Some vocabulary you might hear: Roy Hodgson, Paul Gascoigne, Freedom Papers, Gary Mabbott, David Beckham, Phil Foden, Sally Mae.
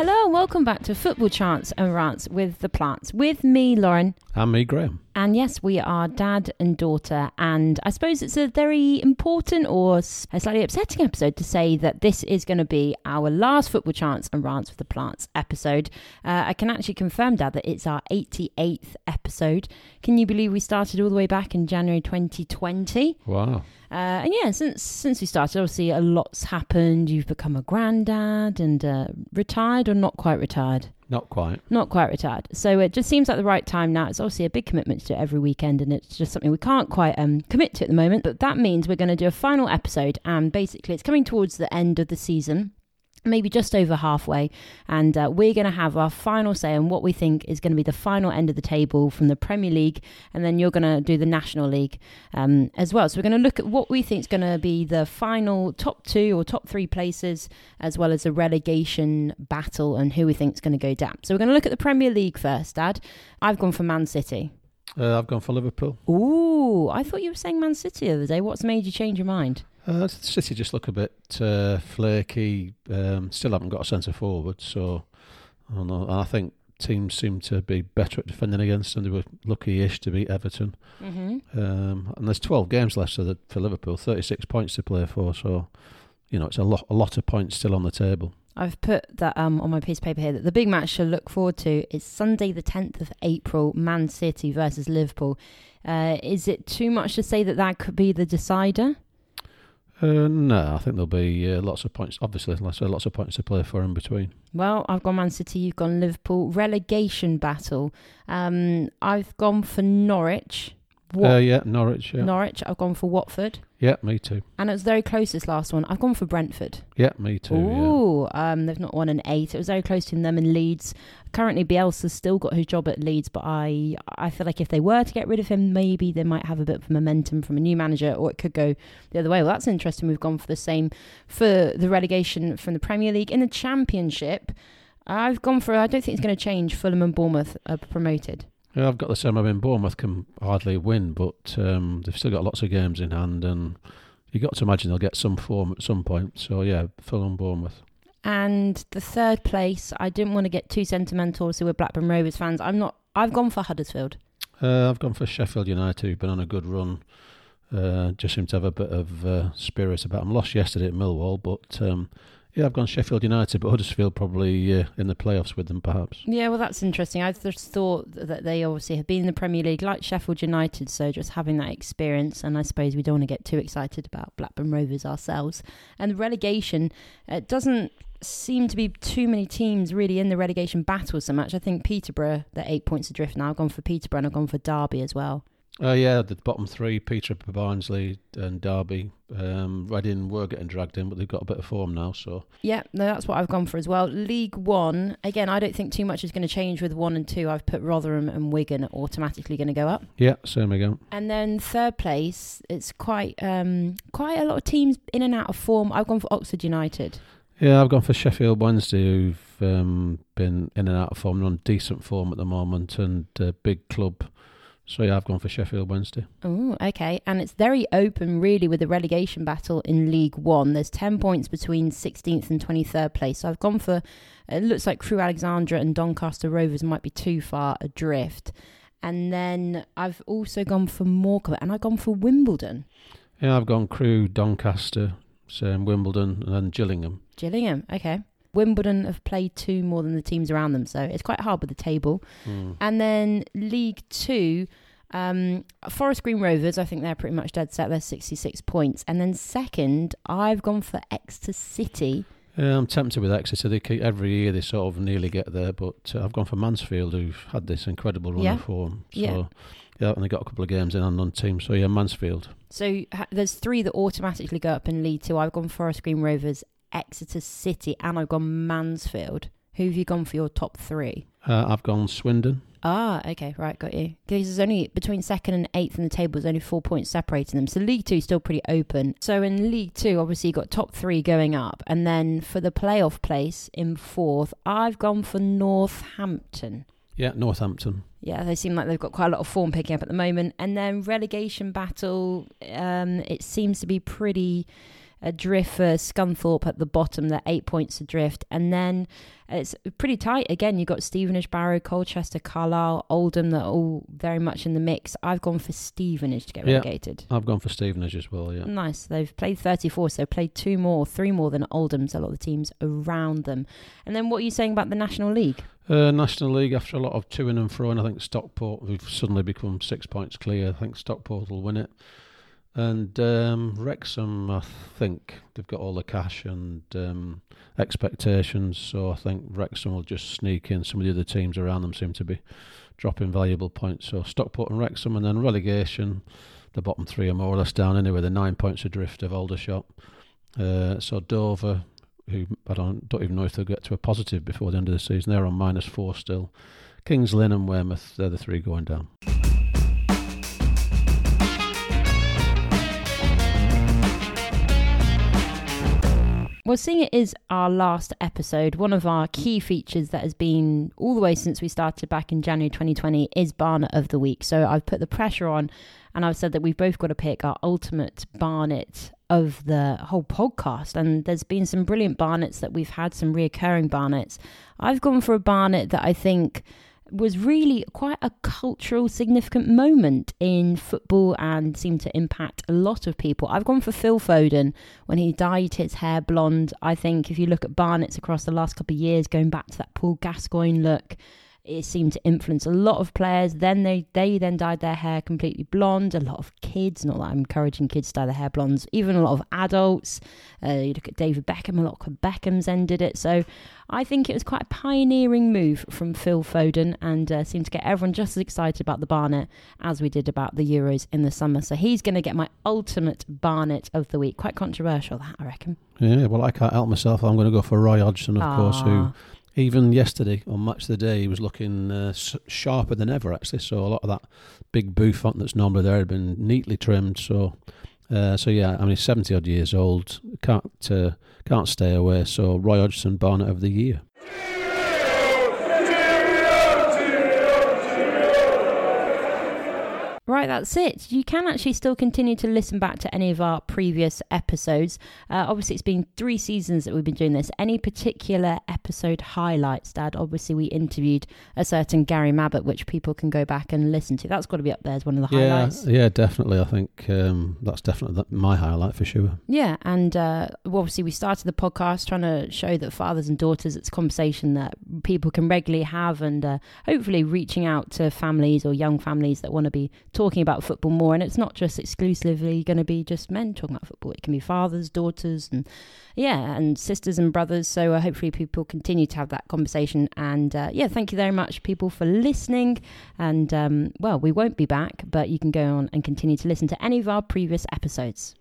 Hello and welcome back to Football Chants and Rants with the Plants. With me, Lauren. And me, Graham. And yes, we are dad and daughter. And I suppose it's a very important or slightly upsetting episode to say that this is going to be our last Football Chants and Rants with the Plants episode. I can actually confirm, Dad, that it's our 88th episode. Can you believe we started all the way back in January 2020? Wow. And yeah, since we started, obviously a lot's happened. You've become a granddad and retired or not quite retired? Not quite retired. So it just seems like the right time now. It's obviously a big commitment to do it every weekend, and it's just something we can't quite commit to at the moment. But that means we're going to do a final episode, and basically it's coming towards the end of the season, maybe just over halfway, and we're going to have our final say on what we think is going to be the final end of the table from the Premier League, and then you're going to do the National League as well. So we're going to look at what we think is going to be the final top two or top three places, as well as a relegation battle and who we think is going to go down. So we're going to look at the Premier League first, Dad. I've gone for Man City. I've gone for Liverpool. Ooh, I thought you were saying Man City the other day. What's made you change your mind? City just look a bit flaky. Still haven't got a centre forward, so I don't know. I think teams seem to be better at defending against them. They were lucky-ish to beat Everton. Mm-hmm. And there's 12 games left for Liverpool, 36 points to play for. So you know, it's a lot of points still on the table. I've put that on my piece of paper here that the big match to look forward to is Sunday the 10th of April, Man City versus Liverpool. Is it too much to say that could be the decider? No, I think there'll be lots of points. Obviously, lots of points to play for in between. Well, I've gone Man City, you've gone Liverpool. Relegation battle. I've gone for Norwich. Norwich. I've gone for Watford. Yeah, me too. And it was very close this last one. I've gone for Brentford. Yeah, me too. Ooh, yeah. They've not won an eight. It was very close to them and Leeds. Currently, Bielsa's still got his job at Leeds, but I feel like if they were to get rid of him, maybe they might have a bit of momentum from a new manager, or it could go the other way. Well, that's interesting. We've gone for the same for the relegation from the Premier League. In the Championship, I've gone for, I don't think it's going to change, Fulham and Bournemouth are promoted. Yeah, I've got the same. I mean, Bournemouth can hardly win, but they've still got lots of games in hand, and you've got to imagine they'll get some form at some point. So, yeah, full on Bournemouth. And the third place, I didn't want to get too sentimental, so we're Blackburn Rovers fans. I've gone for Huddersfield. I've gone for Sheffield United, who've been on a good run. Just seem to have a bit of spirit about them. Lost yesterday at Millwall, but... yeah, I've gone Sheffield United, but Huddersfield probably in the playoffs with them, perhaps. Yeah, well, that's interesting. I just thought that they obviously have been in the Premier League like Sheffield United, so just having that experience, and I suppose we don't want to get too excited about Blackburn Rovers ourselves. And the relegation, it doesn't seem to be too many teams really in the relegation battle so much. I think Peterborough, they're 8 points adrift now. I've gone for Peterborough and I've gone for Derby as well. Yeah, the bottom three, Peterborough, Barnsley and Derby. Reading were getting dragged in, but they've got a bit of form now. So yeah, no, that's what I've gone for as well. League One, again, I don't think too much is going to change with 1 and 2. I've put Rotherham and Wigan are automatically going to go up. Yeah, same again. And then third place, it's quite a lot of teams in and out of form. I've gone for Oxford United. Yeah, I've gone for Sheffield Wednesday, who've been in and out of form. They're on decent form at the moment, and a big club. So yeah, I've gone for Sheffield Wednesday. Oh, okay. And it's very open, really, with the relegation battle in League One. There's 10 points between 16th and 23rd place. So I've gone for, it looks like Crewe Alexandra and Doncaster Rovers might be too far adrift. And then I've also gone for Morecambe, and I've gone for Wimbledon. Yeah, I've gone Crewe, Doncaster, same Wimbledon, and then Gillingham. Gillingham, okay. Wimbledon have played two more than the teams around them, so it's quite hard with the table. And then League Two, Forest Green Rovers, I think they're pretty much dead set. They're 66 points. And then second, I've gone for Exeter City. I'm tempted with Exeter. They keep, every year they sort of nearly get there, but I've gone for Mansfield, who've had this incredible run of form. So, yeah, and they got a couple of games in on team. So yeah, Mansfield. So there's three that automatically go up in League Two. I've gone Forest Green Rovers, Exeter City, and I've gone Mansfield. Who have you gone for your top three? I've gone Swindon. Ah, okay, right, got you. Because there's only between second and eighth in the table, there's only 4 points separating them. So League Two is still pretty open. So in League Two, obviously you've got top three going up. And then for the playoff place in fourth, I've gone for Northampton. Yeah, Northampton. Yeah, they seem like they've got quite a lot of form picking up at the moment. And then relegation battle, it seems to be pretty adrift for Scunthorpe at the bottom. They're 8 points adrift. And then it's pretty tight. Again, you've got Stevenage, Barrow, Colchester, Carlisle, Oldham. They're all very much in the mix. I've gone for Stevenage to get relegated. I've gone for Stevenage as well, yeah. Nice. They've played 34, so they've played three more than Oldham, so a lot of the teams around them. And then what are you saying about the National League? National League, after a lot of to and fro, and I think Stockport, we've suddenly become 6 points clear. I think Stockport will win it. And Wrexham, I think, they've got all the cash and expectations. So I think Wrexham will just sneak in. Some of the other teams around them seem to be dropping valuable points. So Stockport and Wrexham, and then relegation. The bottom three are more or less down anyway. They're 9 points adrift of Aldershot. So Dover, who I don't even know if they'll get to a positive before the end of the season. They're on -4 still. Kings Lynn and Weymouth, they're the three going down. Well, seeing it is our last episode, one of our key features that has been all the way since we started back in January 2020 is Barnet of the Week. So I've put the pressure on and I've said that we've both got to pick our ultimate Barnet of the whole podcast. And there's been some brilliant Barnets that we've had, some reoccurring Barnets. I've gone for a Barnet that I think was really quite a cultural significant moment in football and seemed to impact a lot of people. I've gone for Phil Foden when he dyed his hair blonde. I think if you look at Barnets across the last couple of years, going back to that Paul Gascoigne look, it seemed to influence a lot of players. Then they dyed their hair completely blonde. A lot of kids, not that I'm encouraging kids to dye their hair blondes, even a lot of adults. You look at David Beckham, a lot of Beckhams then did it. So I think it was quite a pioneering move from Phil Foden and seemed to get everyone just as excited about the Barnet as we did about the Euros in the summer. So he's going to get my ultimate Barnet of the week. Quite controversial, that, I reckon. Yeah, well, I can't help myself. I'm going to go for Roy Hodgson, of course, who... Even yesterday, on Match of the Day, he was looking sharper than ever, actually. So a lot of that big bouffant that's normally there had been neatly trimmed. So yeah, I mean, he's 70-odd years old, can't stay away. So Roy Hodgson, Barnet of the Year. Right, that's it. You can actually still continue to listen back to any of our previous episodes. Obviously, it's been 3 seasons that we've been doing this. Any particular episode highlights, Dad? Obviously, we interviewed a certain Gary Mabbott, which people can go back and listen to. That's got to be up there as one of the highlights. Yeah, definitely. I think that's definitely my highlight for sure. Yeah, and obviously, we started the podcast trying to show that fathers and daughters, it's a conversation that people can regularly have and hopefully reaching out to families or young families that want to be talking about football more. And it's not just exclusively going to be just men talking about football. It can be fathers, daughters, and sisters and brothers. So hopefully people continue to have that conversation. And thank you very much, people, for listening. And we won't be back, but you can go on and continue to listen to any of our previous episodes.